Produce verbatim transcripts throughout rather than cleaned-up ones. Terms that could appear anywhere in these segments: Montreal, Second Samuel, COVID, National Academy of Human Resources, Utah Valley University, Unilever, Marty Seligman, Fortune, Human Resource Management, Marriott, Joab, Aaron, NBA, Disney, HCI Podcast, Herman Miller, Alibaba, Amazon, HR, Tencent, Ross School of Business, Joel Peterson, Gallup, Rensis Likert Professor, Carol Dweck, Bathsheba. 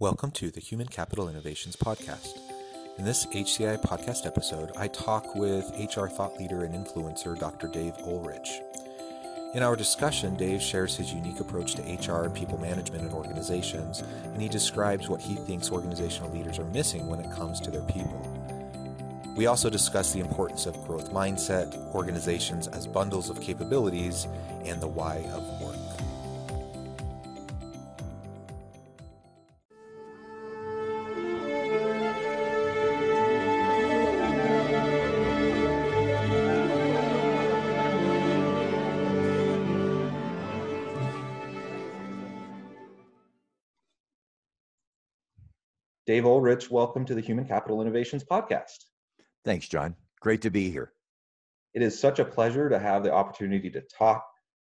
Welcome to the Human Capital Innovations Podcast. In this H C I podcast episode, I talk with H R thought leader and influencer, Doctor Dave Ulrich. In our discussion, Dave shares his unique approach to H R and people management and organizations, and he describes what he thinks organizational leaders are missing when it comes to their people. We also discuss the importance of growth mindset, organizations as bundles of capabilities, and the why of work. Dave Ulrich, welcome to the Human Capital Innovations Podcast. Thanks, John. Great to be here. It is such a pleasure to have the opportunity to talk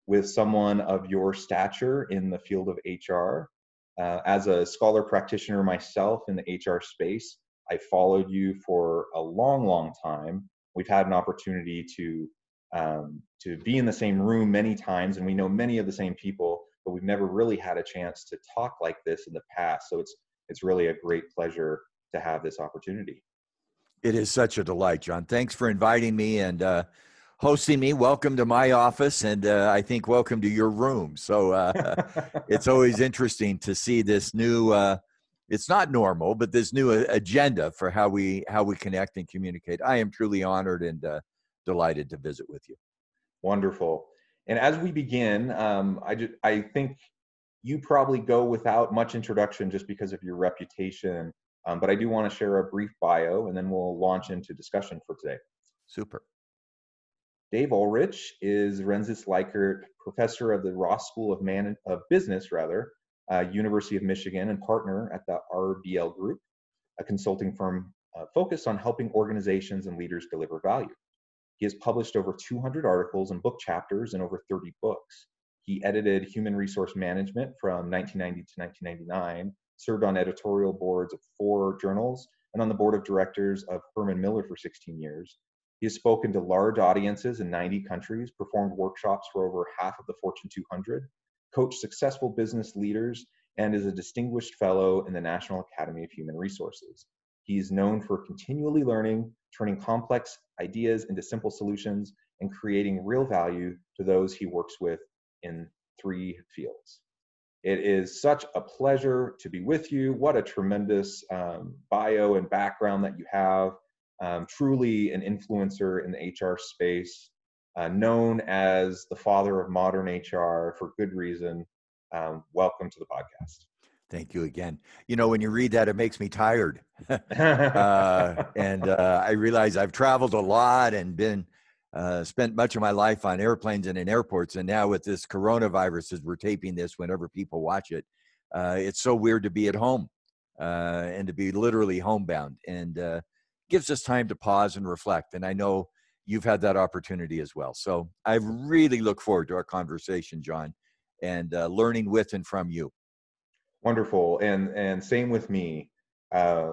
with someone of your stature in the field of H R. Uh, as a scholar practitioner myself in the H R space, I followed you for a long, long time. We've had an opportunity to, um, to be in the same room many times, and we know many of the same people, but we've never really had a chance to talk like this in the past. So it's It's really a great pleasure to have this opportunity. It is such a delight, John. Thanks for inviting me and uh, hosting me. Welcome to my office, and uh, I think welcome to your room. So uh, it's always interesting to see this new, uh, it's not normal, but this new agenda for how we how we connect and communicate. I am truly honored and uh, delighted to visit with you. Wonderful. And as we begin, um, I, just, I think, you probably go without much introduction just because of your reputation, um, but I do want to share a brief bio, and then we'll launch into discussion for today. Super. Dave Ulrich is Rensis Likert Professor of the Ross School of, Man- of Business, rather, uh, University of Michigan, and partner at the R B L Group, a consulting firm uh, focused on helping organizations and leaders deliver value. He has published over two hundred articles and book chapters in over thirty books. He edited Human Resource Management from nineteen ninety to nineteen ninety-nine, served on editorial boards of four journals, and on the board of directors of Herman Miller for sixteen years. He has spoken to large audiences in ninety countries, performed workshops for over half of the Fortune two hundred, coached successful business leaders, and is a distinguished fellow in the National Academy of Human Resources. He is known for continually learning, turning complex ideas into simple solutions, and creating real value to those he works with in three fields. It is such a pleasure to be with you. What a tremendous um, bio and background that you have. Um, truly an influencer in the H R space, uh, known as the father of modern H R for good reason. Um, welcome to the podcast. Thank you again. You know, when you read that, it makes me tired. uh, and uh, I realize I've traveled a lot and been Uh, spent much of my life on airplanes and in airports, and now with this coronavirus, as we're taping this, whenever people watch it, uh, it's so weird to be at home uh, and to be literally homebound, and uh, gives us time to pause and reflect. And I know you've had that opportunity as well. So I really look forward to our conversation, John, and uh, learning with and from you. Wonderful, and and same with me. Uh,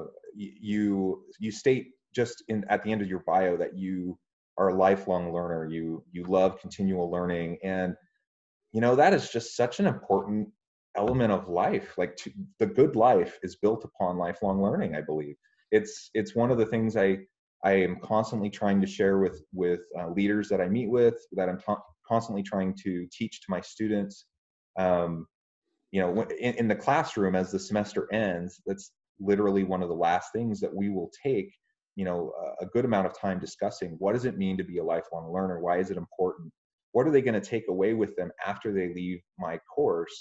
you you state just in at the end of your bio that you are a lifelong learner. You you love continual learning, and you know that is just such an important element of life. Like to, the good life is built upon lifelong learning. I believe it's it's one of the things I I am constantly trying to share with with uh, leaders that I meet with. That I'm ta- constantly trying to teach to my students. Um, you know, in, in the classroom as the semester ends, that's literally one of the last things that we will take you know, a good amount of time discussing what does it mean to be a lifelong learner? Why is it important? What are they going to take away with them after they leave my course?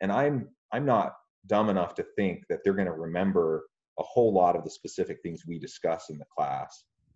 And I'm I'm not dumb enough to think that they're going to remember a whole lot of the specific things we discuss in the class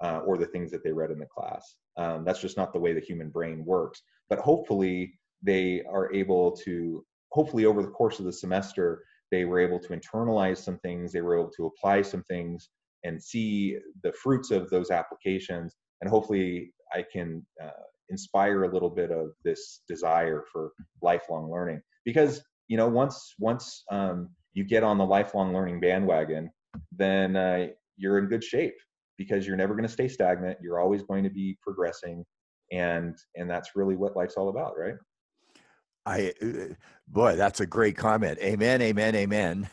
uh, or the things that they read in the class. Um, that's just not the way the human brain works. But hopefully they are able to, hopefully over the course of the semester, They were able to internalize some things. They were able to apply some things and see the fruits of those applications. And hopefully I can uh, inspire a little bit of this desire for lifelong learning. Because, you know, once once um, you get on the lifelong learning bandwagon, then uh, you're in good shape, because you're never going to stay stagnant. You're always going to be progressing. And and that's really what life's all about, right? I, boy, that's a great comment. Amen, amen, amen.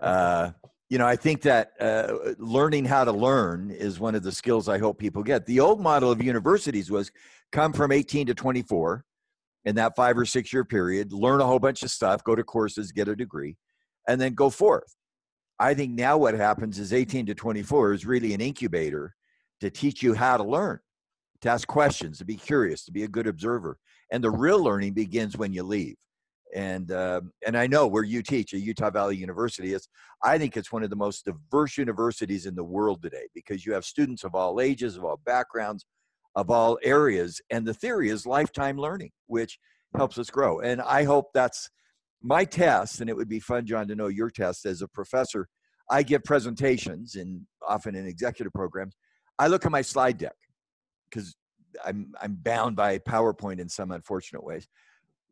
uh, you know, I think that uh, learning how to learn is one of the skills I hope people get. The old model of universities was come from eighteen to twenty-four in that five or six year period, learn a whole bunch of stuff, go to courses, get a degree, and then go forth. I think now what happens is eighteen to twenty-four is really an incubator to teach you how to learn, to ask questions, to be curious, to be a good observer. And the real learning begins when you leave. And um, and I know where you teach at Utah Valley University is, I think it's one of the most diverse universities in the world today, because you have students of all ages, of all backgrounds, of all areas. And the theory is lifetime learning, which helps us grow. And I hope that's my test. And it would be fun, John, to know your test as a professor. I give presentations, and often in executive programs, I look at my slide deck, because I'm, I'm bound by PowerPoint in some unfortunate ways.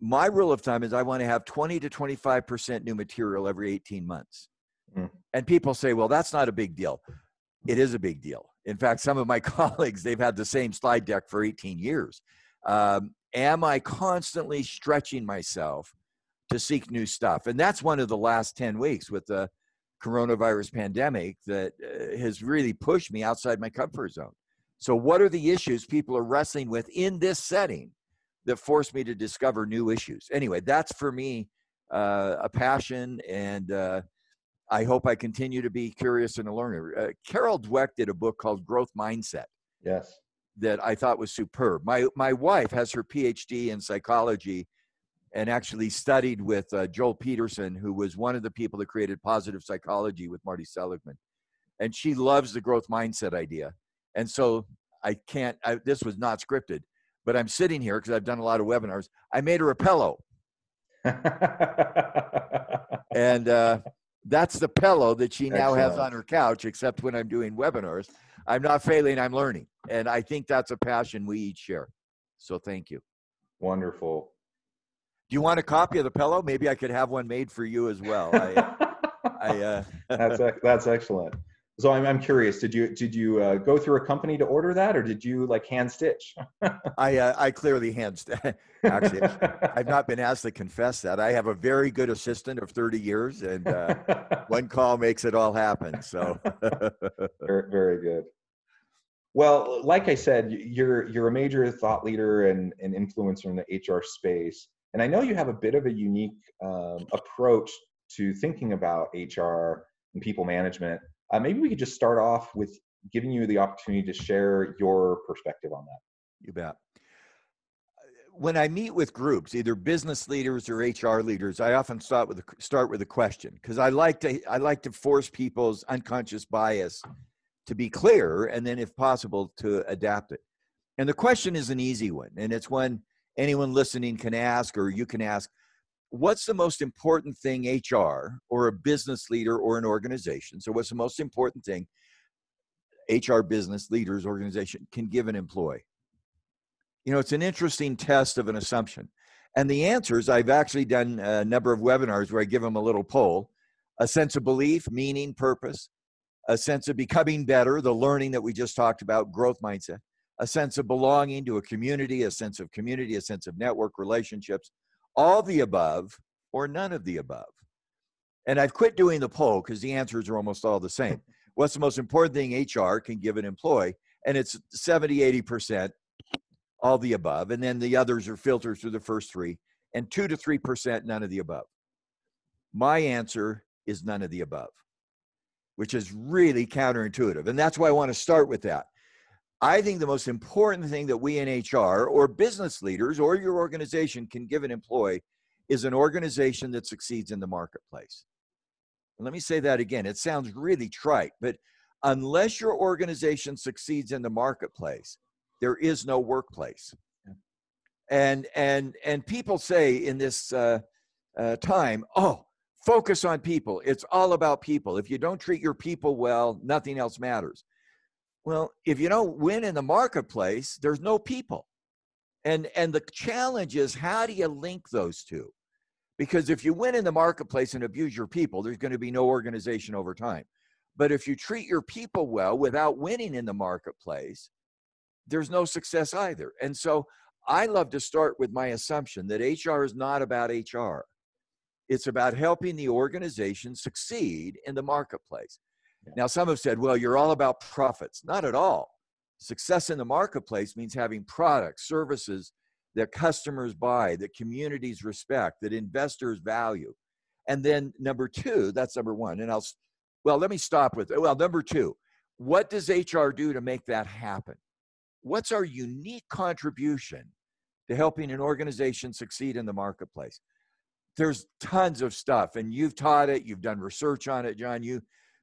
My rule of thumb is I want to have twenty to twenty-five percent new material every eighteen months. Mm. And people say, well, that's not a big deal. It is a big deal. In fact, some of my colleagues, they've had the same slide deck for eighteen years. Um, am I constantly stretching myself to seek new stuff? And that's one of the last ten weeks with the coronavirus pandemic that uh, has really pushed me outside my comfort zone. So what are the issues people are wrestling with in this setting that forced me to discover new issues? Anyway, that's for me uh, a passion, and uh, I hope I continue to be curious and a learner. Uh, Carol Dweck did a book called Growth Mindset. Yes. That I thought was superb. My, my wife has her PhD in psychology and actually studied with uh, Joel Peterson, who was one of the people that created positive psychology with Marty Seligman. And she loves the growth mindset idea. And so I can't, I, this was not scripted, but I'm sitting here because I've done a lot of webinars. I made her a pillow. And uh, that's the pillow that she now Excellent. Has on her couch, except when I'm doing webinars. I'm not failing, I'm learning. And I think that's a passion we each share. So thank you. Wonderful. Do you want a copy of the pillow? Maybe I could have one made for you as well. I, I, uh, that's, that's excellent. So I'm, I'm curious, did you, did you uh, go through a company to order that, or did you like hand stitch? I, uh, I clearly hand stitch. Actually, I've not been asked to confess that. I have a very good assistant of thirty years, and uh, one call makes it all happen. So very, very good. Well, like I said, you're, you're a major thought leader and an influencer in the H R space. And I know you have a bit of a unique um, approach to thinking about H R and people management. Uh, maybe we could just start off with giving you the opportunity to share your perspective on that. You bet. When I meet with groups, either business leaders or H R leaders, I often start with a, start with a question, because I like to I like to force people's unconscious bias to be clear, and then, if possible, to adapt it. And the question is an easy one, and it's one anyone listening can ask, or you can ask. What's the most important thing H R or a business leader or an organization? So what's the most important thing H R, business leaders, organization can give an employee? You know, it's an interesting test of an assumption. And the answers, I've actually done a number of webinars where I give them a little poll, a sense of belief, meaning, purpose, a sense of becoming better, the learning that we just talked about, growth mindset, a sense of belonging to a community, a sense of community, a sense of network relationships, all the above, or none of the above. And I've quit doing the poll because the answers are almost all the same. What's the most important thing H R can give an employee? And it's seventy, eighty percent, all the above. And then the others are filtered through the first three, and two to three percent, none of the above. My answer is none of the above, which is really counterintuitive. And that's why I want to start with that. I think the most important thing that we in H R or business leaders or your organization can give an employee is an organization that succeeds in the marketplace. And let me say that again. It sounds really trite, but unless your organization succeeds in the marketplace, there is no workplace. And, and, and people say in this uh, uh, time, oh, Focus on people. It's all about people. If you don't treat your people well, nothing else matters. Well, if you don't win in the marketplace, there's no people. And, and the challenge is, how do you link those two? Because if you win in the marketplace and abuse your people, there's going to be no organization over time. But if you treat your people well without winning in the marketplace, there's no success either. And so I love to start with my assumption that H R is not about H R. It's about helping the organization succeed in the marketplace. Yeah. Now, some have said, well, you're all about profits. Not at all. Success in the marketplace means having products, services that customers buy, that communities respect, that investors value. And then number two, that's number one. And I'll, well, let me stop with it. Well, number two, what does H R do to make that happen? What's our unique contribution to helping an organization succeed in the marketplace? There's tons of stuff, and you've taught it, you've done research on it, John. You,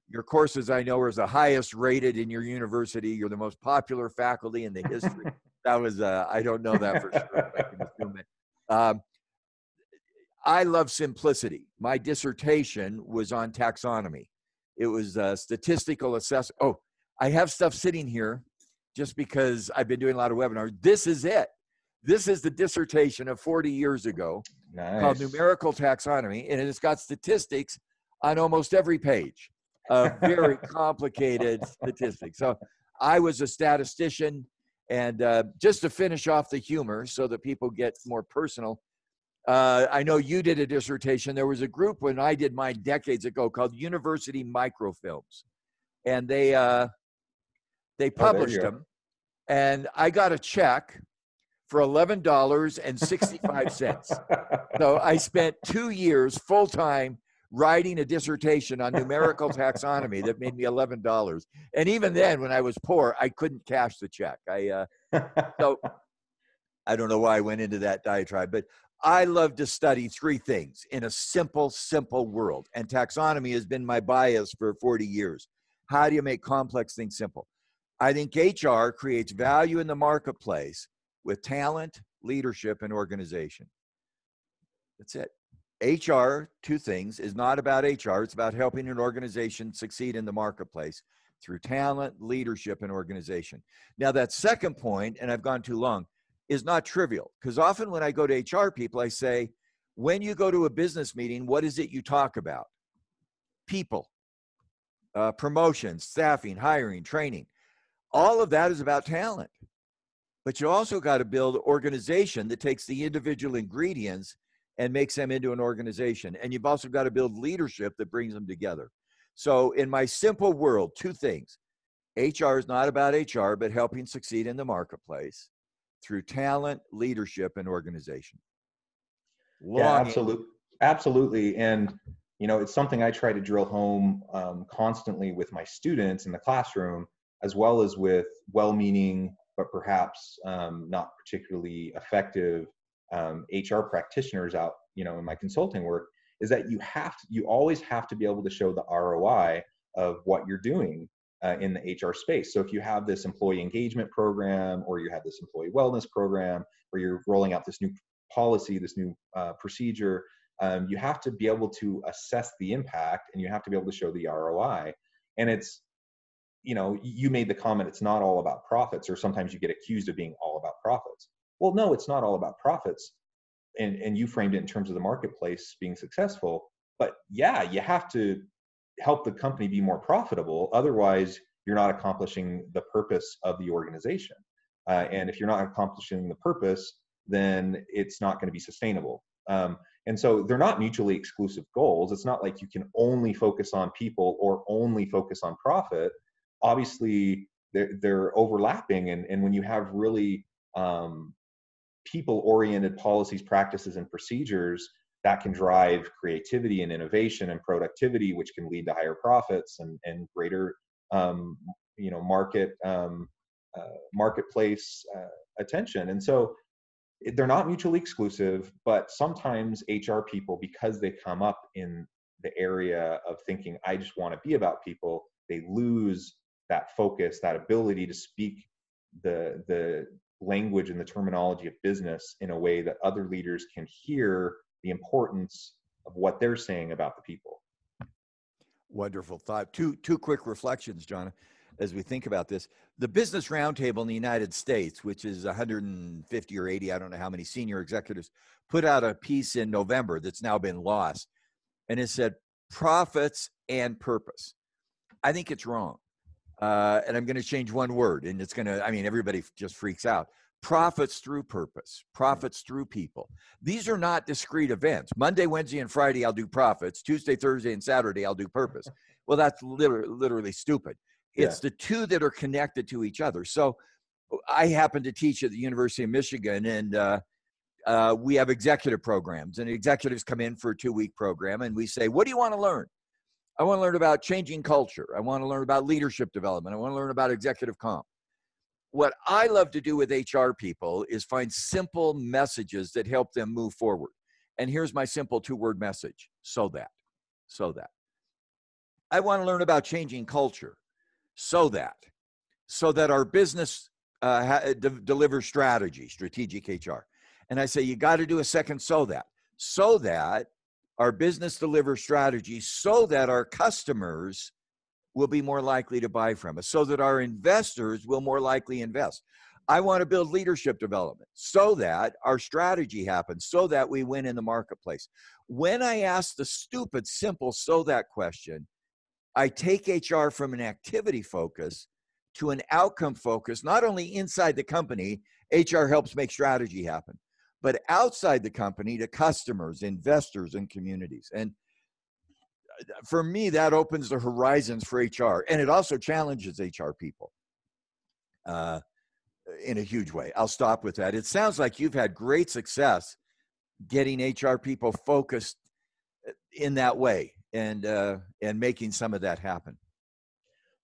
your courses, I know, are the highest rated in your university. You're the most popular faculty in the history. That was, uh, I don't know that for sure, but I can assume it. Um, I love simplicity. My dissertation was on taxonomy. It was a statistical assessment. Oh, I have stuff sitting here. Just because I've been doing a lot of webinars, this is it. This is the dissertation of forty years ago. Nice. Called Numerical Taxonomy, and it's got statistics on almost every page of very complicated statistics. So I was a statistician, and uh, just to finish off the humor so that people get more personal, uh, I know you did a dissertation. There was a group when I did mine decades ago called University Microfilms, and they uh, they published oh, them. And I got a check for eleven dollars and sixty-five cents. So I spent two years full-time writing a dissertation on numerical taxonomy that made me eleven dollars. And even then, when I was poor, I couldn't cash the check. I, uh, so I don't know why I went into that diatribe, but I love to study three things in a simple, simple world. And taxonomy has been my bias for forty years. How do you make complex things simple? I think H R creates value in the marketplace with talent, leadership, and organization. That's it. H R, two things, is not about H R. It's about helping an organization succeed in the marketplace through talent, leadership, and organization. Now, that second point, and I've gone too long, is not trivial. Because often when I go to H R people, I say, when you go to a business meeting, what is it you talk about? People, uh, promotions, staffing, hiring, training. All of that is about talent, but you also got to build an organization that takes the individual ingredients and makes them into an organization. And you've also got to build leadership that brings them together. So in my simple world, two things. H R is not about H R, but helping succeed in the marketplace through talent, leadership, and organization. Long yeah, absolutely. Absolutely. And, you know, it's something I try to drill home um, constantly with my students in the classroom, as well as with well-meaning, but perhaps um, not particularly effective um, H R practitioners out, you know, in my consulting work, is that you have to, you always have to be able to show the R O I of what you're doing uh, in the H R space. So if you have this employee engagement program, or you have this employee wellness program, or you're rolling out this new policy, this new uh, procedure, um, you have to be able to assess the impact, and you have to be able to show the R O I. And it's, you know, you made the comment, it's not all about profits, or sometimes you get accused of being all about profits. Well, no, it's not all about profits. And, and you framed it in terms of the marketplace being successful. But yeah, you have to help the company be more profitable. Otherwise, you're not accomplishing the purpose of the organization. Uh, and if you're not accomplishing the purpose, then it's not going to be sustainable. Um, and so they're not mutually exclusive goals. It's not like you can only focus on people or only focus on profit. Obviously, they're, they're overlapping, and, and when you have really um, people-oriented policies, practices, and procedures, that can drive creativity and innovation and productivity, which can lead to higher profits and, and greater, um, you know, market um, uh, marketplace uh, attention. And so they're not mutually exclusive, but sometimes H R people, because they come up in the area of thinking, I just want to be about people, they lose that focus, that ability to speak the, the language and the terminology of business in a way that other leaders can hear the importance of what they're saying about the people. Wonderful thought. Two, two quick reflections, John, as we think about this. The Business Roundtable in the United States, which is one hundred fifty or eighty, I don't know how many senior executives, put out a piece in November that's now been lost. And it said, profits and purpose. I think it's wrong. Uh, and I'm going to change one word, and it's going to, I mean, everybody just freaks out. Profits through purpose, profits through people. These are not discrete events. Monday, Wednesday, and Friday, I'll do profits. Tuesday, Thursday, and Saturday, I'll do purpose. Well, that's literally, literally stupid. It's yeah. the two that are connected to each other. So I happen to teach at the University of Michigan, and uh, uh, we have executive programs, and executives come in for a two-week program, and we say, what do you want to learn? I want to learn about changing culture. I want to learn about leadership development. I want to learn about executive comp. What I love to do with H R people is find simple messages that help them move forward. And here's my simple two-word message. So that, so that. I want to learn about changing culture. So that, so that our business uh, ha- de- delivers strategy, strategic H R. And I say, you got to do a second so that. So that our business delivers strategy, so that our customers will be more likely to buy from us, so that our investors will more likely invest. I want to build leadership development so that our strategy happens, so that we win in the marketplace. When I ask the stupid, simple, so that question, I take H R from an activity focus to an outcome focus, not only inside the company, H R helps make strategy happen, but outside the company to customers, investors, and communities. And for me, that opens the horizons for H R. And it also challenges H R people uh, in a huge way. I'll stop with that. It sounds like you've had great success getting H R people focused in that way and uh, and making some of that happen.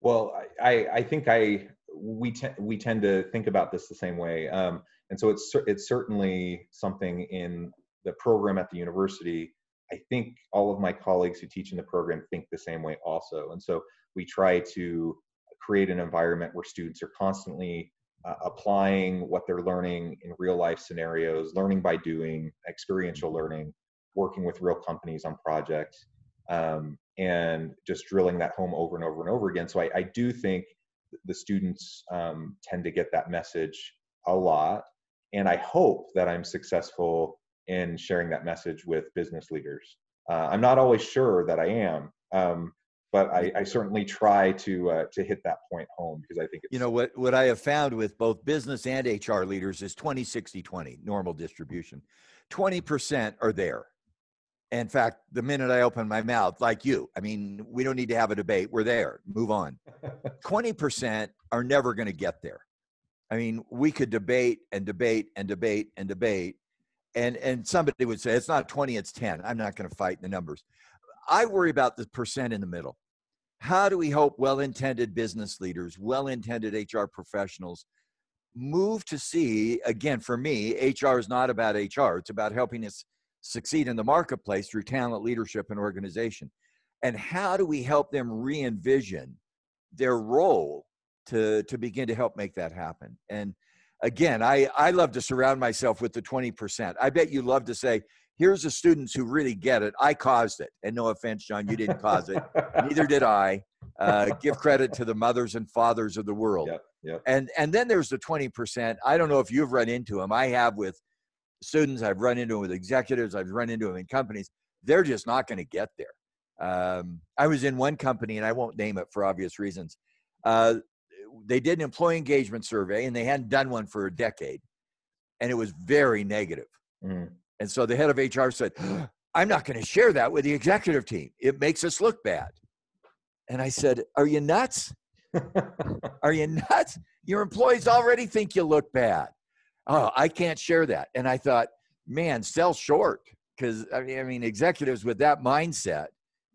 Well, I, I think I we, te- we tend to think about this the same way. Um, And so it's it's certainly something in the program at the university. I think all of my colleagues who teach in the program think the same way also. And so we try to create an environment where students are constantly uh, applying what they're learning in real life scenarios, learning by doing, experiential learning, working with real companies on projects, um, and just drilling that home over and over and over again. So I, I do think the students um, tend to get that message a lot. And I hope that I'm successful in sharing that message with business leaders. Uh, I'm not always sure that I am, um, but I, I certainly try to uh, to hit that point home because I think it's... You know, what, what I have found with both business and H R leaders is twenty, sixty, twenty, normal distribution. twenty percent are there. In fact, the minute I open my mouth, like you, I mean, we don't need to have a debate. We're there. Move on. twenty percent are never going to get there. I mean, we could debate and debate and debate and debate. And, and somebody would say, it's not twenty, it's ten. I'm not going to fight the numbers. I worry about the percent in the middle. How do we help well-intended business leaders, well-intended H R professionals move to see, again, for me, H R is not about H R. It's about helping us succeed in the marketplace through talent, leadership, and organization. And how do we help them re-envision their role to to begin to help make that happen? And again, I, I love to surround myself with the twenty percent. I bet you love to say, here's the students who really get it. I caused it. And no offense, John, you didn't cause it. Neither did I. Uh, give credit to the mothers and fathers of the world. Yep, yep. And, and then there's the twenty percent. I don't know if you've run into them. I have with students. I've run into them with executives. I've run into them in companies. They're just not going to get there. Um, I was in one company, and I won't name it for obvious reasons. Uh, They did an employee engagement survey, and they hadn't done one for a decade, and it was very negative. Mm. And so the head of H R said, I'm not going to share that with the executive team. It makes us look bad. And I said, are you nuts? Are you nuts? Your employees already think you look bad. Oh, I can't share that. And I thought, man, sell short, because I mean, I mean, executives with that mindset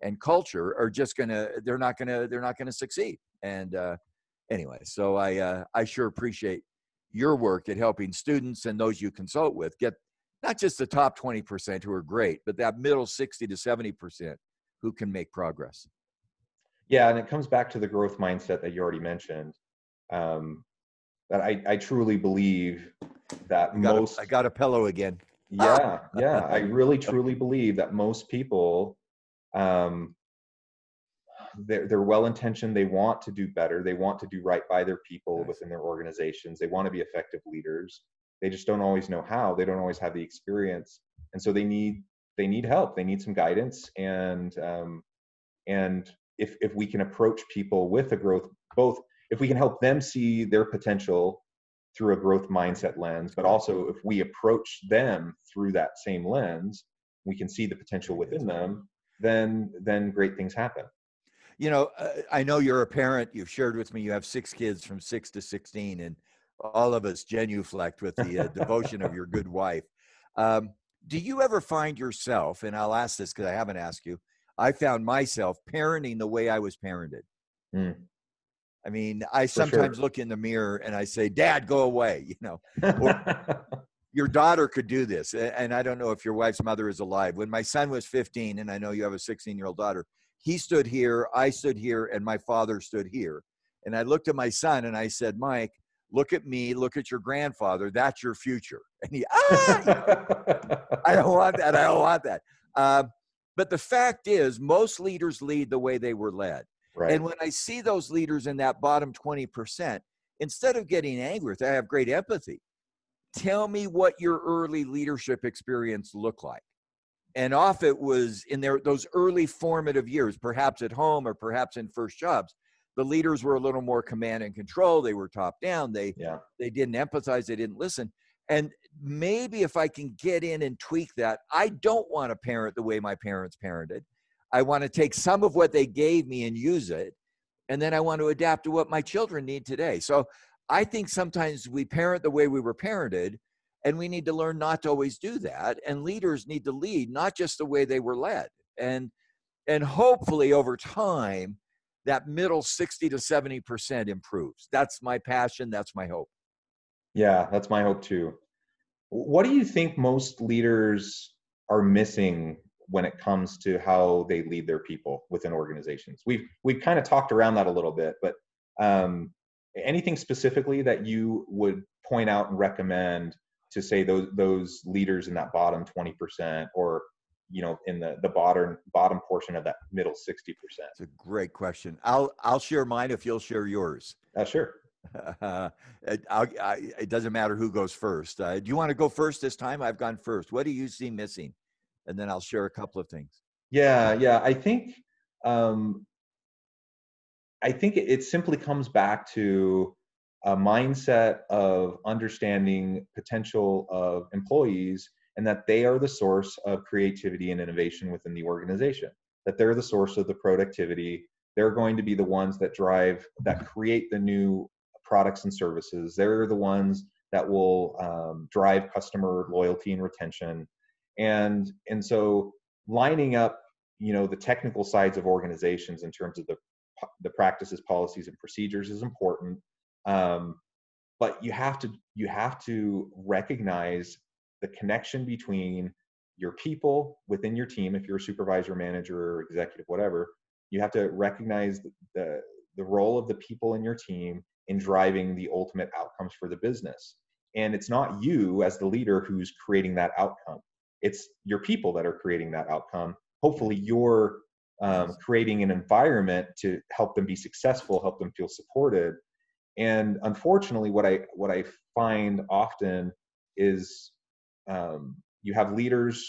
and culture are just going to, they're not going to, they're not going to succeed. And, uh, Anyway, so I uh, I sure appreciate your work at helping students and those you consult with get not just the top twenty percent who are great, but that middle sixty to seventy percent who can make progress. Yeah, and it comes back to the growth mindset that you already mentioned. Um, that I, I truly believe that I got most... A, I got a pillow again. Yeah, yeah. I really truly believe that most people, um, they're, they're well-intentioned. They want to do better. They want to do right by their people nice. Within their organizations. They want to be effective leaders. They just don't always know how. They don't always have the experience. And so they need, they need help. They need some guidance. And, um, and if, if we can approach people with a growth, both, if we can help them see their potential through a growth mindset lens, but also if we approach them through that same lens, we can see the potential within them, then, then great things happen. You know, uh, I know you're a parent, you've shared with me, you have six kids from six to sixteen, and all of us genuflect with the uh, devotion of your good wife. Um, do you ever find yourself, and I'll ask this because I haven't asked you, I found myself parenting the way I was parented. Mm. I mean, I For sometimes sure. look in the mirror and I say, Dad, go away, you know, or, your daughter could do this. And I don't know if your wife's mother is alive. When my son was fifteen, and I know you have a sixteen-year-old daughter, he stood here, I stood here, and my father stood here. And I looked at my son and I said, Mike, look at me, look at your grandfather, that's your future. And he, ah, you know, I don't want that, I don't want that. Uh, but the fact is, most leaders lead the way they were led. Right. And when I see those leaders in that bottom twenty percent, instead of getting angry, I have great empathy. Tell me what your early leadership experience looked like. And off it was in their, those early formative years, perhaps at home or perhaps in first jobs, the leaders were a little more command and control. They were top down. They, yeah. they didn't empathize. They didn't listen. And maybe if I can get in and tweak that, I don't want to parent the way my parents parented. I want to take some of what they gave me and use it. And then I want to adapt to what my children need today. So I think sometimes we parent the way we were parented, and we need to learn not to always do that. And leaders need to lead, not just the way they were led. And, and hopefully over time, that middle sixty to seventy percent improves. That's my passion. That's my hope. Yeah, that's my hope too. What do you think most leaders are missing when it comes to how they lead their people within organizations? We've we've kind of talked around that a little bit, but um, anything specifically that you would point out and recommend to say those those leaders in that bottom twenty percent, or you know, in the the bottom bottom portion of that middle sixty percent? It's a great question. I'll I'll share mine if you'll share yours. Uh, sure. Uh, I'll, I, it doesn't matter who goes first. Uh, do you want to go first this time? I've gone first. What do you see missing? And then I'll share a couple of things. Yeah, yeah. I think um, I think it, it simply comes back to a mindset of understanding potential of employees, and that they are the source of creativity and innovation within the organization, that they're the source of the productivity. They're going to be the ones that drive, that create the new products and services. They're the ones that will um, drive customer loyalty and retention. And, and so lining up, you know, the technical sides of organizations in terms of the, the practices, policies, and procedures is important. Um, but you have to, you have to recognize the connection between your people within your team. If you're a supervisor, manager, or executive, whatever, you have to recognize the, the, the role of the people in your team in driving the ultimate outcomes for the business. And it's not you as the leader who's creating that outcome. It's your people that are creating that outcome. Hopefully you're um, creating an environment to help them be successful, help them feel supported. And unfortunately, what I, what I find often is um, you have leaders,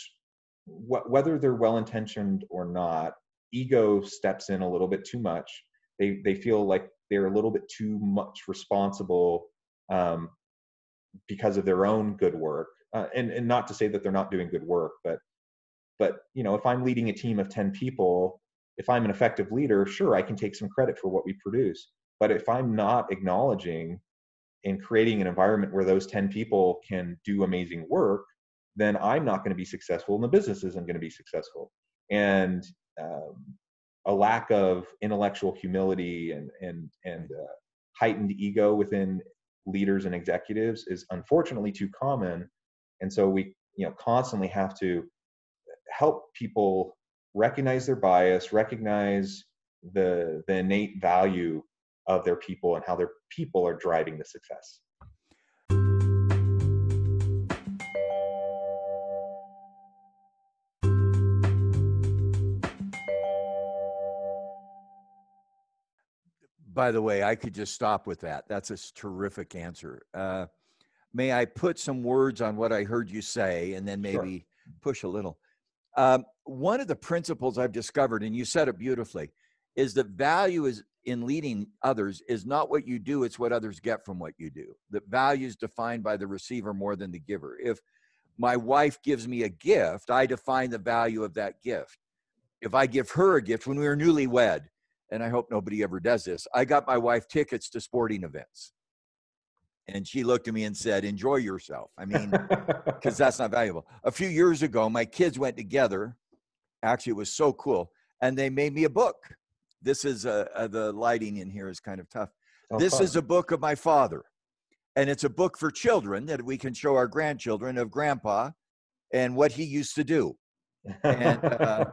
wh- whether they're well-intentioned or not, ego steps in a little bit too much. They, they feel like they're a little bit too much responsible um, because of their own good work. Uh, and, and not to say that they're not doing good work, but, but, you know, if I'm leading a team of ten people, if I'm an effective leader, sure, I can take some credit for what we produce. But if I'm not acknowledging and creating an environment where those ten people can do amazing work, then I'm not going to be successful and the business isn't going to be successful. And um, a lack of intellectual humility and, and, and uh, heightened ego within leaders and executives is unfortunately too common. And so we, you know, constantly have to help people recognize their bias, recognize the the innate value of their people and how their people are driving the success. by the way, I could just stop with that. That's a terrific answer. Uh, may I put some words on what I heard you say and then maybe sure. push a little? Um, one of the principles I've discovered, and you said it beautifully, is that value is in leading others is not what you do, it's what others get from what you do. That value is defined by the receiver more than the giver. If my wife gives me a gift, I define the value of that gift. If I give her a gift, when we were newlywed, and I hope nobody ever does this, I got my wife tickets to sporting events. And she looked at me and said, enjoy yourself. I mean, because that's not valuable. A few years ago, my kids went together. Actually, it was so cool. And they made me a book. This is a, a, the lighting in here is kind of tough. Oh, this fun. is a book of my father. And it's a book for children that we can show our grandchildren of grandpa and what he used to do. And, uh,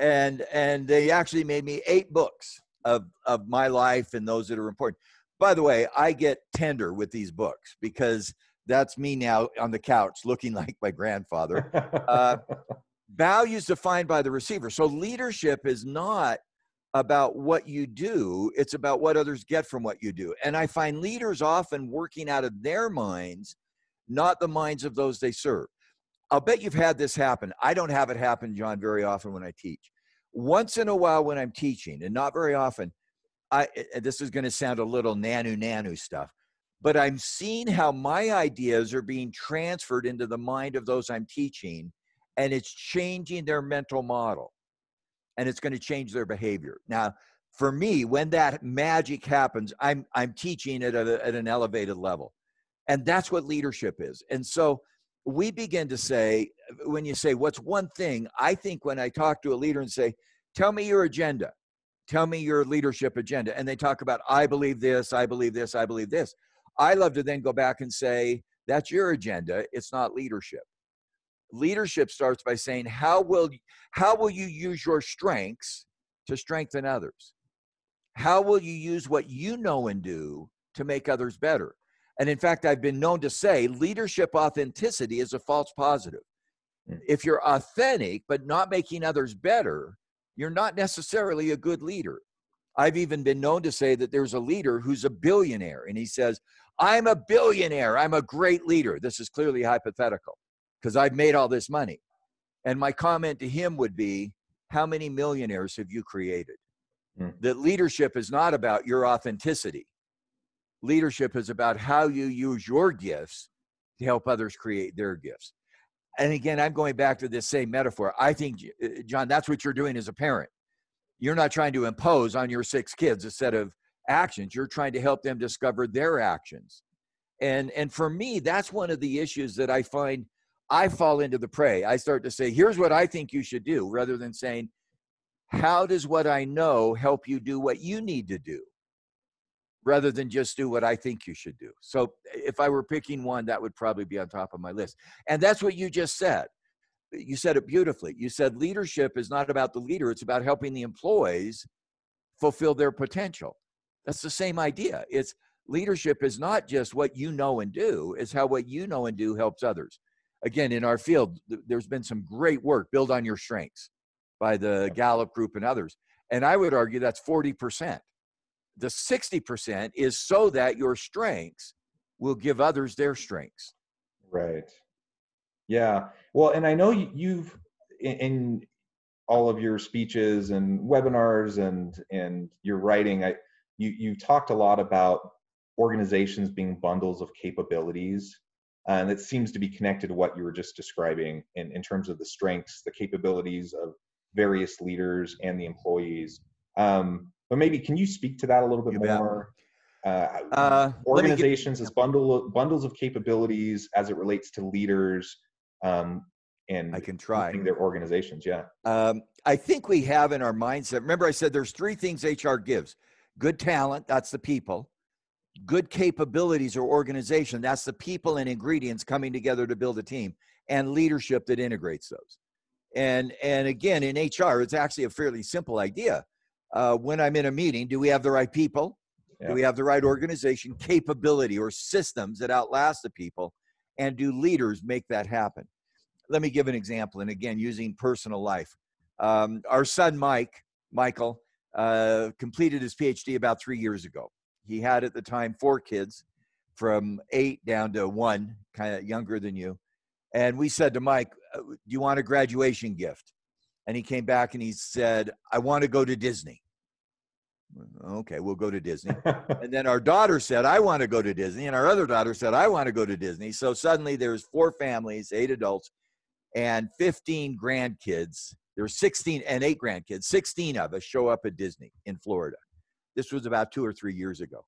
and, and they actually made me eight books of, of my life and those that are important. By the way, I get tender with these books because that's me now on the couch looking like my grandfather. Uh, values defined by the receiver. So leadership is not about what you do, it's about what others get from what you do. And I find leaders often working out of their minds, not the minds of those they serve. I'll bet you've had this happen. I don't have it happen, John, very often when I teach. Once in a while when I'm teaching, and not very often, I, this is going to sound a little nanu-nanu stuff, but I'm seeing how my ideas are being transferred into the mind of those I'm teaching, and it's changing their mental model, and it's going to change their behavior. Now, for me, when that magic happens, I'm, I'm teaching at, a, at an elevated level, and that's what leadership is. And so we begin to say, when you say, what's one thing? I think when I talk to a leader and say, tell me your agenda. Tell me your leadership agenda. And they talk about, I believe this, I believe this, I believe this. I love to then go back and say, that's your agenda. It's not leadership. Leadership starts by saying, how will, how will you use your strengths to strengthen others? How will you use what you know and do to make others better? And in fact, I've been known to say leadership authenticity is a false positive. Mm. If you're authentic, but not making others better, you're not necessarily a good leader. I've even been known to say that there's a leader who's a billionaire, and he says, I'm a billionaire, I'm a great leader. This is clearly hypothetical because I've made all this money. And my comment to him would be, how many millionaires have you created? Mm. That leadership is not about your authenticity. Leadership is about how you use your gifts to help others create their gifts. And again, I'm going back to this same metaphor. I think, John, that's what you're doing as a parent. You're not trying to impose on your six kids a set of actions. You're trying to help them discover their actions. And, and for me, that's one of the issues that I find I fall into the prey. I start to say, here's what I think you should do, rather than saying, how does what I know help you do what you need to do, rather than just do what I think you should do. So if I were picking one, that would probably be on top of my list. And that's what you just said. You said it beautifully. You said leadership is not about the leader. It's about helping the employees fulfill their potential. That's the same idea. It's leadership is not just what you know and do. It's how what you know and do helps others. Again, in our field, th- there's been some great work, Build on Your Strengths, by the Gallup Group and others. And I would argue that's forty percent. The sixty percent is so that your strengths will give others their strengths. Right. Yeah. Well, and I know you've, in all of your speeches and webinars and, and your writing, I, you, you've talked a lot about organizations being bundles of capabilities. And it seems to be connected to what you were just describing in, in terms of the strengths, the capabilities of various leaders and the employees. Um, But maybe can you speak to that a little bit more? Uh, uh, organizations as bundle bundles of capabilities as it relates to leaders um, and I can try their organizations. Yeah, um, I think we have in our mindset. Remember, I said there's three things H R gives: good talent, that's the people; good capabilities or organization, that's the people and ingredients coming together to build a team; and leadership that integrates those. And and again, in H R, it's actually a fairly simple idea. Uh, when I'm in a meeting, do we have the right people? Yeah. Do we have the right organization, capability, or systems that outlast the people? And do leaders make that happen? Let me give an example. And again, using personal life. Um, our son, Mike, Michael, uh, completed his PhD about three years ago. He had at the time four kids, from eight down to one, kind of younger than you. And we said to Mike, do you want a graduation gift? And he came back and he said, I want to go to Disney. Okay, we'll go to Disney. And then our daughter said, I want to go to Disney. And our other daughter said, I want to go to Disney. So suddenly there's four families, eight adults, and fifteen grandkids. There were sixteen and eight grandkids, sixteen of us show up at Disney in Florida. This was about two or three years ago.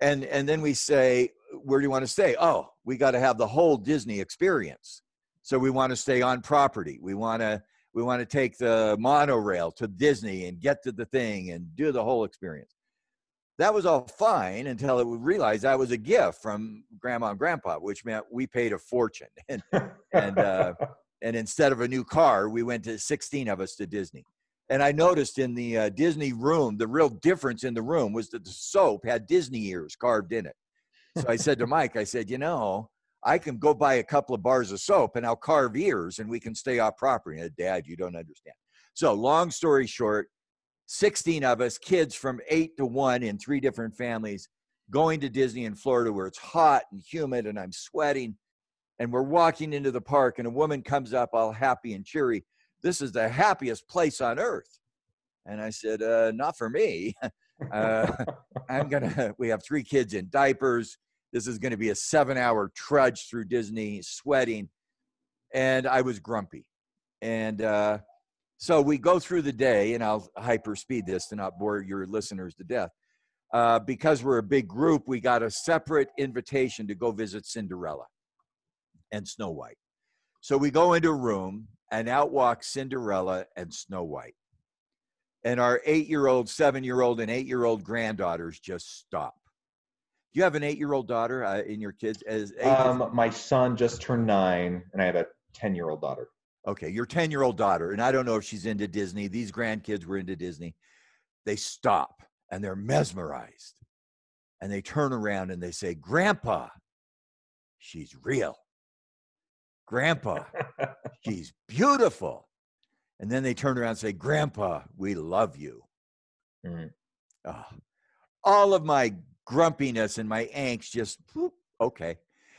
And, and then we say, where do you want to stay? Oh, we got to have the whole Disney experience. So we want to stay on property. We want to We want to take the monorail to Disney and get to the thing and do the whole experience. That was all fine until we realized that was a gift from grandma and grandpa, which meant we paid a fortune. And, and, uh, and instead of a new car, we went to sixteen of us to Disney. And I noticed in the uh, Disney room, the real difference in the room was that the soap had Disney ears carved in it. So I said to Mike, I said, you know, I can go buy a couple of bars of soap and I'll carve ears and we can stay off property. And Dad, you don't understand. So long story short, sixteen of us, kids from eight to one in three different families, going to Disney in Florida where it's hot and humid and I'm sweating. And we're walking into the park and a woman comes up all happy and cheery. This is the happiest place on earth. And I said, uh, not for me. uh, I'm gonna, we have three kids in diapers. This is going to be a seven-hour trudge through Disney, sweating. And I was grumpy. And uh, so we go through the day, and I'll hyper-speed this to not bore your listeners to death. Uh, because we're a big group, we got a separate invitation to go visit Cinderella and Snow White. So we go into a room, and out walk Cinderella and Snow White. And our eight-year-old, seven-year-old, and eight-year-old granddaughters just stop. Do you have an eight-year-old daughter uh, in your kids? As um, my son just turned nine, and I have a ten-year-old daughter. Okay, your ten-year-old daughter, and I don't know if she's into Disney. These grandkids were into Disney. They stop, and they're mesmerized. And they turn around, and they say, Grandpa, she's real. Grandpa, she's beautiful. And then they turn around and say, Grandpa, we love you. Mm-hmm. Oh, all of my grumpiness and my angst just, whoop, okay.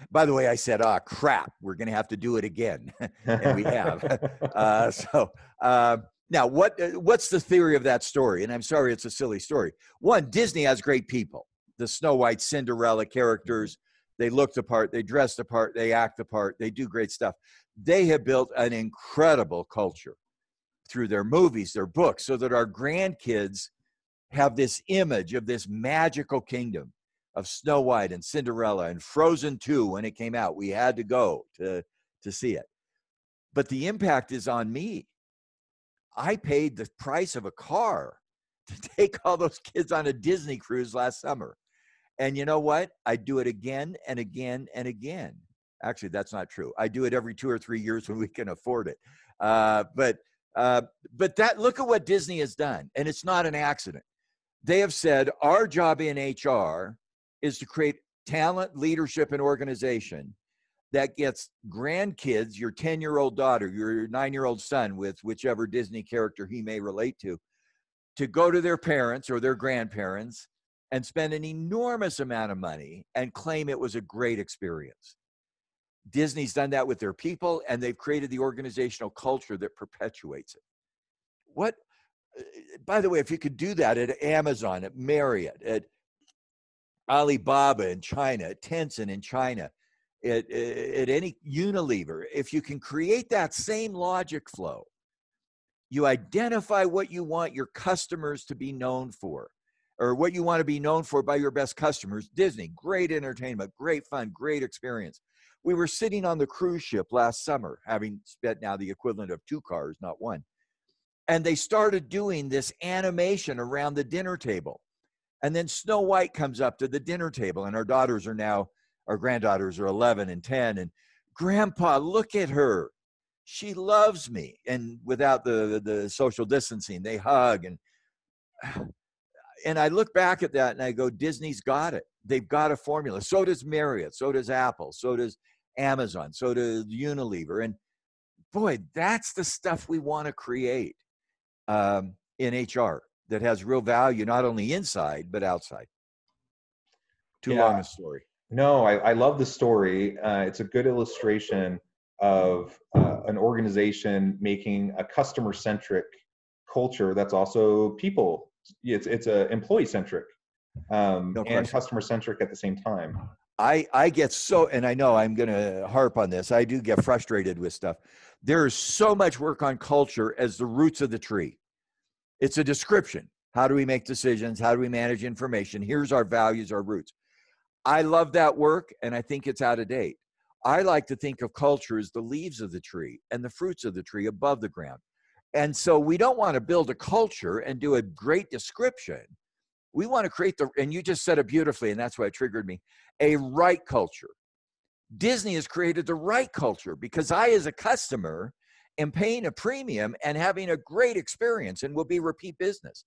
By the way, I said, ah, crap, we're going to have to do it again. And we have. uh, so uh, now what? what's the theory of that story? And I'm sorry, it's a silly story. One, Disney has great people. The Snow White, Cinderella characters, they look the part, they dress the part, they act the part, they do great stuff. They have built an incredible culture through their movies, their books, so that our grandkids have this image of this magical kingdom of Snow White and Cinderella and Frozen two when it came out. We had to go to, to see it. But the impact is on me. I paid the price of a car to take all those kids on a Disney cruise last summer. And you know what? I do it again and again and again. Actually, that's not true. I do it every two or three years when we can afford it. Uh, but uh, but that look at what Disney has done. And it's not an accident. They have said our job in H R is to create talent, leadership, and organization that gets grandkids, your ten-year-old daughter, your nine-year-old son with whichever Disney character he may relate to, to go to their parents or their grandparents and spend an enormous amount of money and claim it was a great experience. Disney's done that with their people, and they've created the organizational culture that perpetuates it. What? By the way, if you could do that at Amazon, at Marriott, at Alibaba in China, at Tencent in China, at, at any Unilever, if you can create that same logic flow, you identify what you want your customers to be known for, or what you want to be known for by your best customers. Disney, great entertainment, great fun, great experience. We were sitting on the cruise ship last summer, having spent now the equivalent of two cars, not one. And they started doing this animation around the dinner table. And then Snow White comes up to the dinner table, and our daughters are now, our granddaughters are eleven and ten, and Grandpa, look at her. She loves me. And without the, the social distancing, they hug. And, and I look back at that, and I go, Disney's got it. They've got a formula. So does Marriott. So does Apple. So does Amazon. So does Unilever. And boy, that's the stuff we want to create. Um, in H R, that has real value, not only inside, but outside. Too yeah. long a story. No, I, I love the story. Uh, it's a good illustration of uh, an organization making a customer-centric culture that's also people. It's it's a employee-centric um, no and customer-centric at the same time. I, I get so, and I know I'm going to harp on this, I do get frustrated with stuff. There is so much work on culture as the roots of the tree. It's a description. How do we make decisions? How do we manage information? Here's our values, our roots. I love that work, and I think it's out of date. I like to think of culture as the leaves of the tree and the fruits of the tree above the ground. And so we don't want to build a culture and do a great description. We want to create the, and you just said it beautifully, and that's why it triggered me, a right culture. Disney has created the right culture because I, as a customer, am paying a premium and having a great experience and will be repeat business.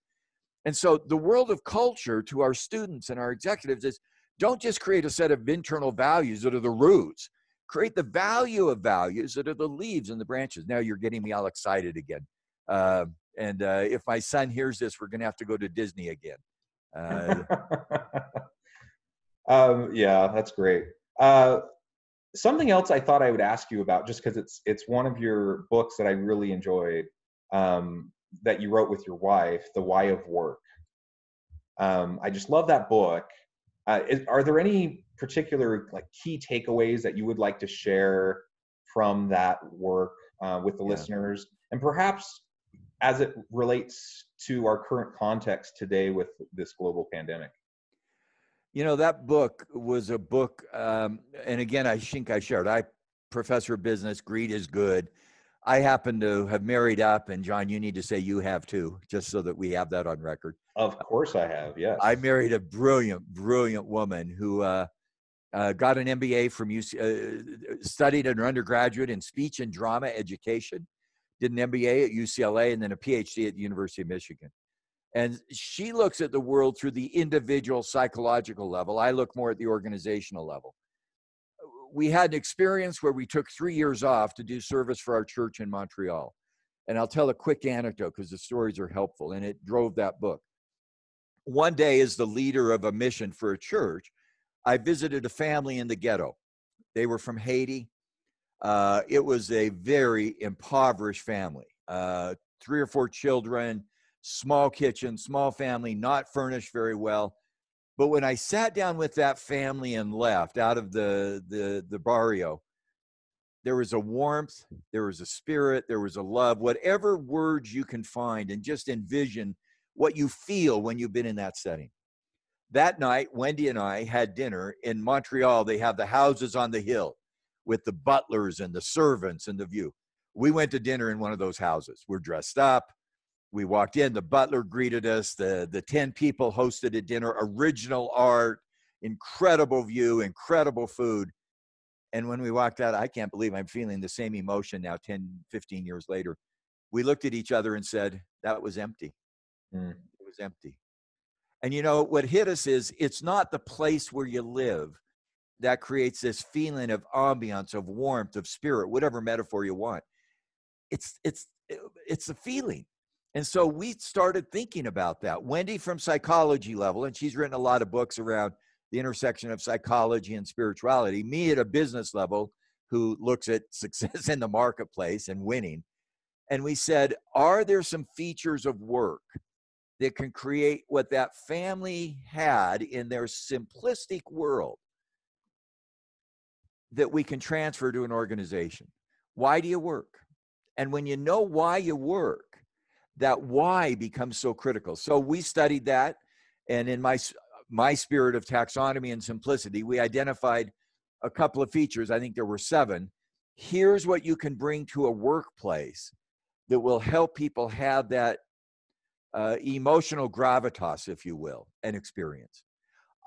And so the world of culture to our students and our executives is, don't just create a set of internal values that are the roots. Create the value of values that are the leaves and the branches. Now you're getting me all excited again. Uh, and uh, if my son hears this, we're going to have to go to Disney again. Uh, um, yeah, that's great. Uh, something else I thought I would ask you about, just because it's it's one of your books that I really enjoyed, um, that you wrote with your wife, The Why of Work. Um, I just love that book. Uh, is, are there any particular like key takeaways that you would like to share from that work uh, with the yeah. listeners, and perhaps as it relates to our current context today with this global pandemic? You know, that book was a book, um, and again, I think I shared, I, professor of business, greed is good. I happen to have married up, and John, you need to say you have too, just so that we have that on record. Of course I have, yes. I married a brilliant, brilliant woman who uh, uh, got an M B A from U C, uh, studied an undergraduate in speech and drama education, did an M B A at U C L A, and then a P H D at the University of Michigan. And she looks at the world through the individual psychological level. I look more at the organizational level. We had an experience where we took three years off to do service for our church in Montreal. And I'll tell a quick anecdote because the stories are helpful, and it drove that book. One day, as the leader of a mission for a church, I visited a family in the ghetto. They were from Haiti. Uh, it was a very impoverished family, uh, three or four children, small kitchen, small family, not furnished very well. But when I sat down with that family and left out of the, the, the barrio, there was a warmth, there was a spirit, there was a love, whatever words you can find, and just envision what you feel when you've been in that setting. That night, Wendy and I had dinner in Montreal. They have the houses on the hill with the butlers and the servants and the view. We went to dinner in one of those houses. We're dressed up. We walked in, the butler greeted us, the, the ten people hosted a dinner, original art, incredible view, incredible food. And when we walked out, I can't believe I'm feeling the same emotion now, ten, fifteen years later. We looked at each other and said, that was empty. Mm. It was empty. And you know, what hit us is, it's not the place where you live that creates this feeling of ambiance, of warmth, of spirit, whatever metaphor you want. It's, it's, it's the feeling. And so we started thinking about that. Wendy from psychology level, and she's written a lot of books around the intersection of psychology and spirituality. Me at a business level who looks at success in the marketplace and winning. And we said, are there some features of work that can create what that family had in their simplistic world that we can transfer to an organization? Why do you work? And when you know why you work, that why becomes so critical. So we studied that, and in my my spirit of taxonomy and simplicity, we identified a couple of features. I think there were seven. Here's what you can bring to a workplace that will help people have that uh, emotional gravitas, if you will, and experience.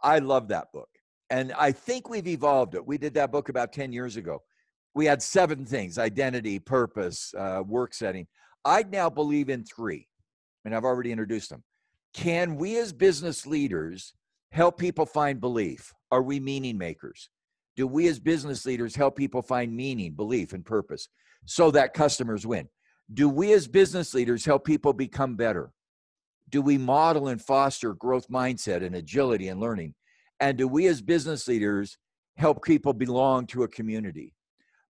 I love that book, and I think we've evolved it. We did that book about ten years ago. We had seven things: identity, purpose, uh, work setting. I now believe in three, and I've already introduced them. Can we as business leaders help people find belief? Are we meaning makers? Do we as business leaders help people find meaning, belief, and purpose so that customers win? Do we as business leaders help people become better? Do we model and foster growth mindset and agility and learning? And do we as business leaders help people belong to a community?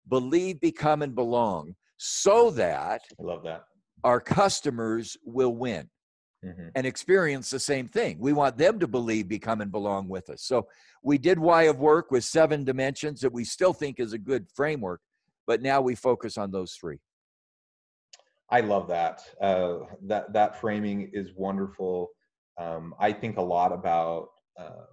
Believe, become, and belong so that, I love that, our customers will win mm-hmm. and experience the same thing. We want them to believe, become, and belong with us. So we did Why of Work with seven dimensions that we still think is a good framework, but now we focus on those three. I love that. Uh, that that framing is wonderful. Um, I think a lot about uh,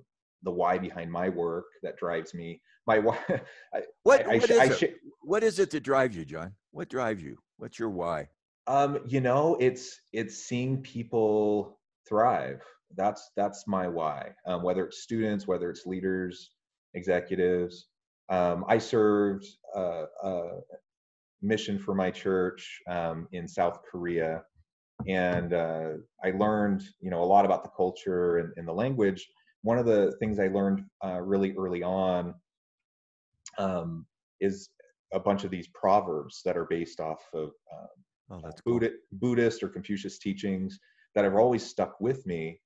the why behind my work that drives me. My why. I, what I, what, I, is I, it? What is it that drives you, John? What drives you? What's your why? Um, you know, it's it's seeing people thrive. That's that's my why. Um, whether it's students, whether it's leaders, executives. Um, I served. Uh, uh, mission for my church um, in South Korea. And uh, I learned, you know, a lot about the culture and, and the language. One of the things I learned uh, really early on um, is a bunch of these proverbs that are based off of um, oh, that's cool. Buddha, Buddhist or Confucius teachings that have always stuck with me.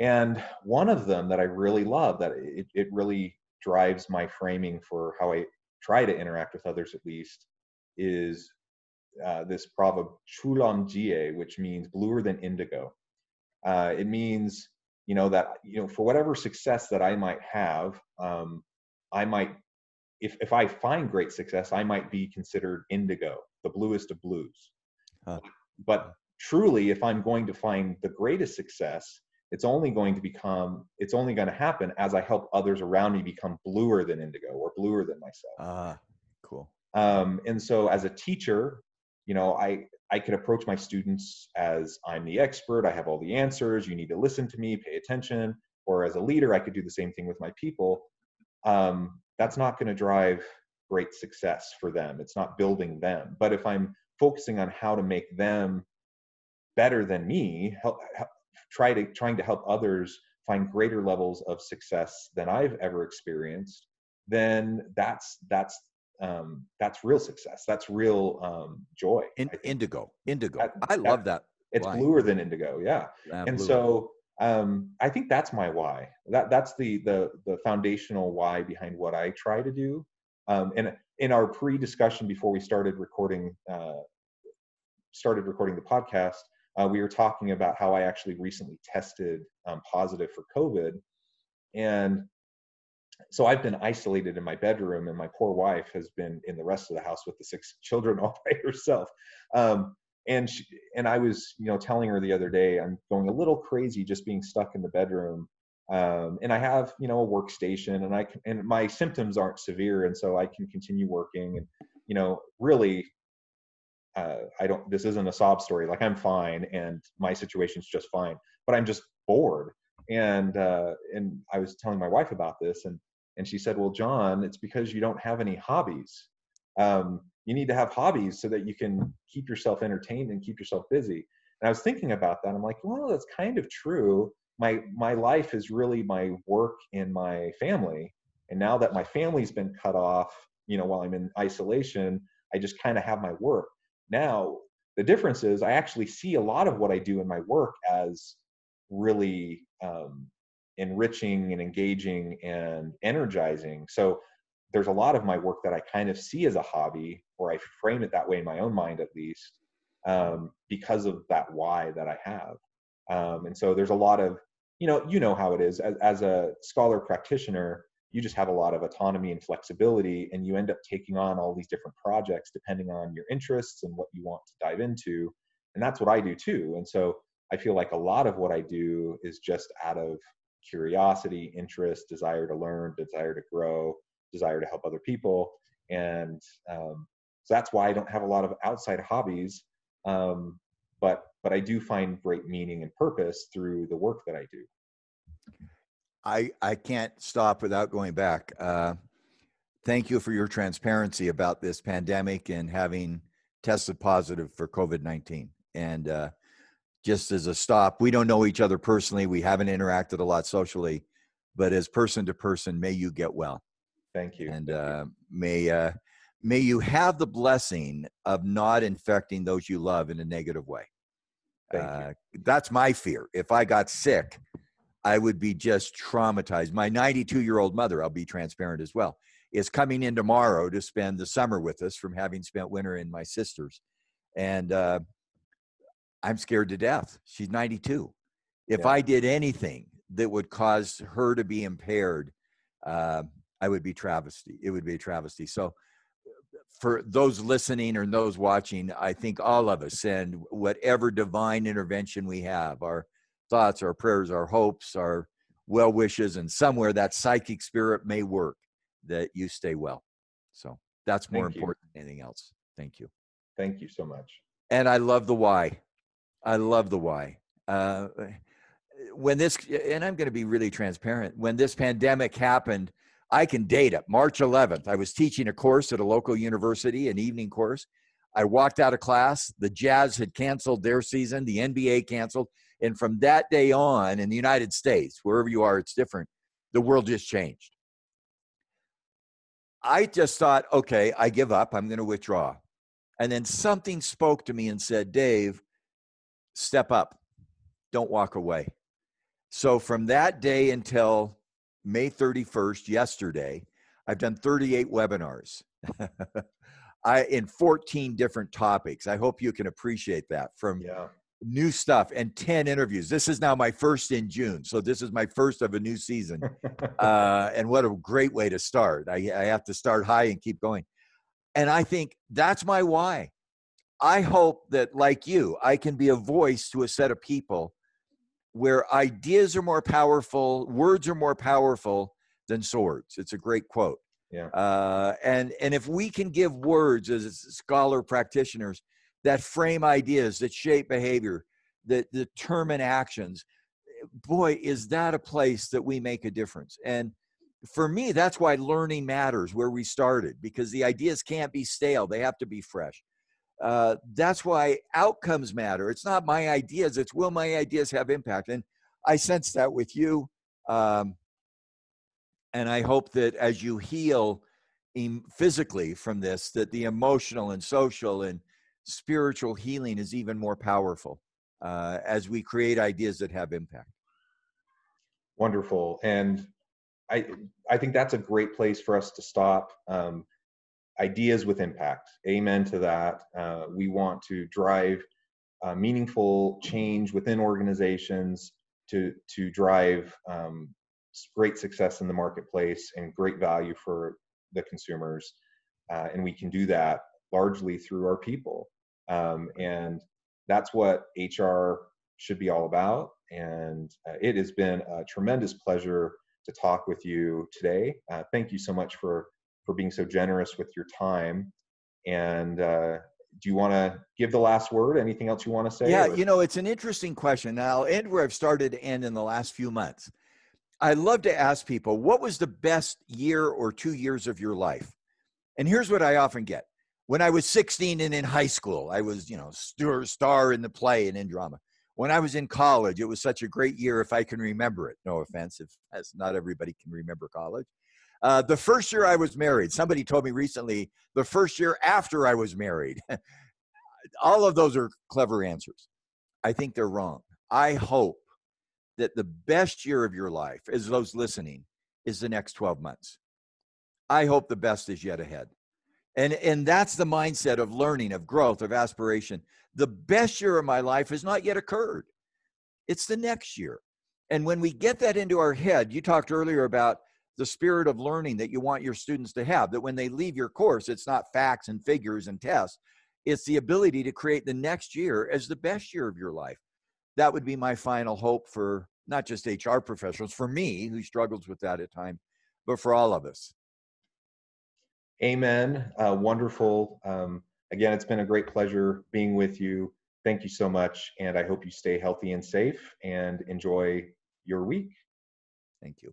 And one of them that I really love, that it, it really drives my framing for how I try to interact with others at least, is uh, this proverb, chulam jie, which means bluer than indigo. Uh, it means, you know, that, you know, for whatever success that I might have, um, I might, if, if I find great success, I might be considered indigo, the bluest of blues. Huh. But truly, if I'm going to find the greatest success, it's only going to become, it's only going to happen as I help others around me become bluer than indigo or bluer than myself. Ah, uh, cool. Um, and so as a teacher, you know, I, I could approach my students as I'm the expert, I have all the answers, you need to listen to me, pay attention, or as a leader, I could do the same thing with my people. Um, that's not going to drive great success for them. It's not building them. But if I'm focusing on how to make them better than me, help, help, try to, trying to help others find greater levels of success than I've ever experienced, then that's, that's, Um, that's real success. That's real um, joy. In, indigo, indigo. That, I love that. It's why. Bluer than indigo. Yeah. Uh, and bluer. So um, I think that's my why. That that's the the the foundational why behind what I try to do. Um, and in our pre-discussion before we started recording uh, started recording the podcast, uh, we were talking about how I actually recently tested um, positive for COVID, and. So I've been isolated in my bedroom, and my poor wife has been in the rest of the house with the six children all by herself. Um, and she, and I was, you know, telling her the other day, I'm going a little crazy just being stuck in the bedroom. Um, and I have, you know, a workstation, and I can, and my symptoms aren't severe, and so I can continue working. And you know, really, uh, I don't. This isn't a sob story. Like I'm fine, and my situation's just fine. But I'm just bored. And uh, and I was telling my wife about this, and. And she said, well, John, it's because you don't have any hobbies. Um, you need to have hobbies so that you can keep yourself entertained and keep yourself busy. And I was thinking about that. I'm like, well, that's kind of true. My my life is really my work and my family. And now that my family's been cut off, you know, while I'm in isolation, I just kind of have my work. Now, the difference is I actually see a lot of what I do in my work as really um, enriching and engaging and energizing. So there's a lot of my work that I kind of see as a hobby, or I frame it that way in my own mind, at least, um, because of that why that I have. Um, and so there's a lot of, you know, you know how it is as, as a scholar practitioner, you just have a lot of autonomy and flexibility, and you end up taking on all these different projects depending on your interests and what you want to dive into. And that's what I do too. And so I feel like a lot of what I do is just out of curiosity, interest, desire to learn, desire to grow, desire to help other people. And um, so that's why I don't have a lot of outside hobbies, um, but but I do find great meaning and purpose through the work that I do. I, I can't stop without going back. Uh, thank you for your transparency about this pandemic and having tested positive for COVID nineteen. And uh, just as a stop, we don't know each other personally. We haven't interacted a lot socially, but as person to person, may you get well. Thank you. And uh, may uh, may you have the blessing of not infecting those you love in a negative way. Uh, that's my fear. If I got sick, I would be just traumatized. My ninety-two-year-old mother, I'll be transparent as well, is coming in tomorrow to spend the summer with us from having spent winter in my sister's. And uh, I'm scared to death. She's ninety-two. If yeah. I did anything that would cause her to be impaired, uh, I would be travesty. It would be a travesty. So for those listening or those watching, I think all of us and whatever divine intervention we have, our thoughts, our prayers, our hopes, our well wishes, and somewhere that psychic spirit may work, that you stay well. So that's more important than anything else. Thank you. Thank you so much. And I love the why. I love the why. Uh, when this, and I'm going to be really transparent, when this pandemic happened, I can date it. March eleventh, I was teaching a course at a local university, an evening course. I walked out of class. The Jazz had canceled their season. The N B A canceled. And from that day on, in the United States, wherever you are, it's different. The world just changed. I just thought, okay, I give up. I'm going to withdraw. And then something spoke to me and said, Dave, step up. Don't walk away. So from that day until May thirty-first, yesterday, I've done thirty-eight webinars I in fourteen different topics. I hope you can appreciate that, from yeah. new stuff and ten interviews. This is now my first in June. So this is my first of a new season. uh, and what a great way to start. I, I have to start high and keep going. And I think that's my why. I hope that, like you, I can be a voice to a set of people where ideas are more powerful, words are more powerful than swords. It's a great quote. Yeah. Uh, and, and if we can give words as scholar practitioners that frame ideas, that shape behavior, that determine actions, boy, is that a place that we make a difference. And for me, that's why learning matters, where we started, because the ideas can't be stale. They have to be fresh. Uh, that's why outcomes matter. It's not my ideas. It's will my ideas have impact? And I sense that with you. Um, and I hope that as you heal em- physically from this, that the emotional and social and spiritual healing is even more powerful uh, as we create ideas that have impact. Wonderful. And I, I think that's a great place for us to stop. Um, Ideas with impact. Amen to that. Uh, we want to drive uh, meaningful change within organizations to to drive um, great success in the marketplace and great value for the consumers. Uh, and we can do that largely through our people. Um, and that's what H R should be all about. And uh, it has been a tremendous pleasure to talk with you today. Uh, thank you so much for for being so generous with your time. And uh, do you want to give the last word? Anything else you want to say? Yeah, or? You know, it's an interesting question. I'll end where I've started to end in the last few months. I love to ask people, what was the best year or two years of your life? And here's what I often get. When I was sixteen and in high school, I was, you know, star in the play and in drama. When I was in college, it was such a great year if I can remember it. No offense, if as not everybody can remember college. Uh, the first year I was married, somebody told me recently, the first year after I was married. All of those are clever answers. I think they're wrong. I hope that the best year of your life, as those listening, is the next twelve months. I hope the best is yet ahead. And, and that's the mindset of learning, of growth, of aspiration. The best year of my life has not yet occurred. It's the next year. And when we get that into our head, you talked earlier about the spirit of learning that you want your students to have, that when they leave your course, it's not facts and figures and tests. It's the ability to create the next year as the best year of your life. That would be my final hope for not just H R professionals, for me, who struggles with that at times, but for all of us. Amen. Uh, wonderful. Um, again, it's been a great pleasure being with you. Thank you so much. And I hope you stay healthy and safe and enjoy your week. Thank you.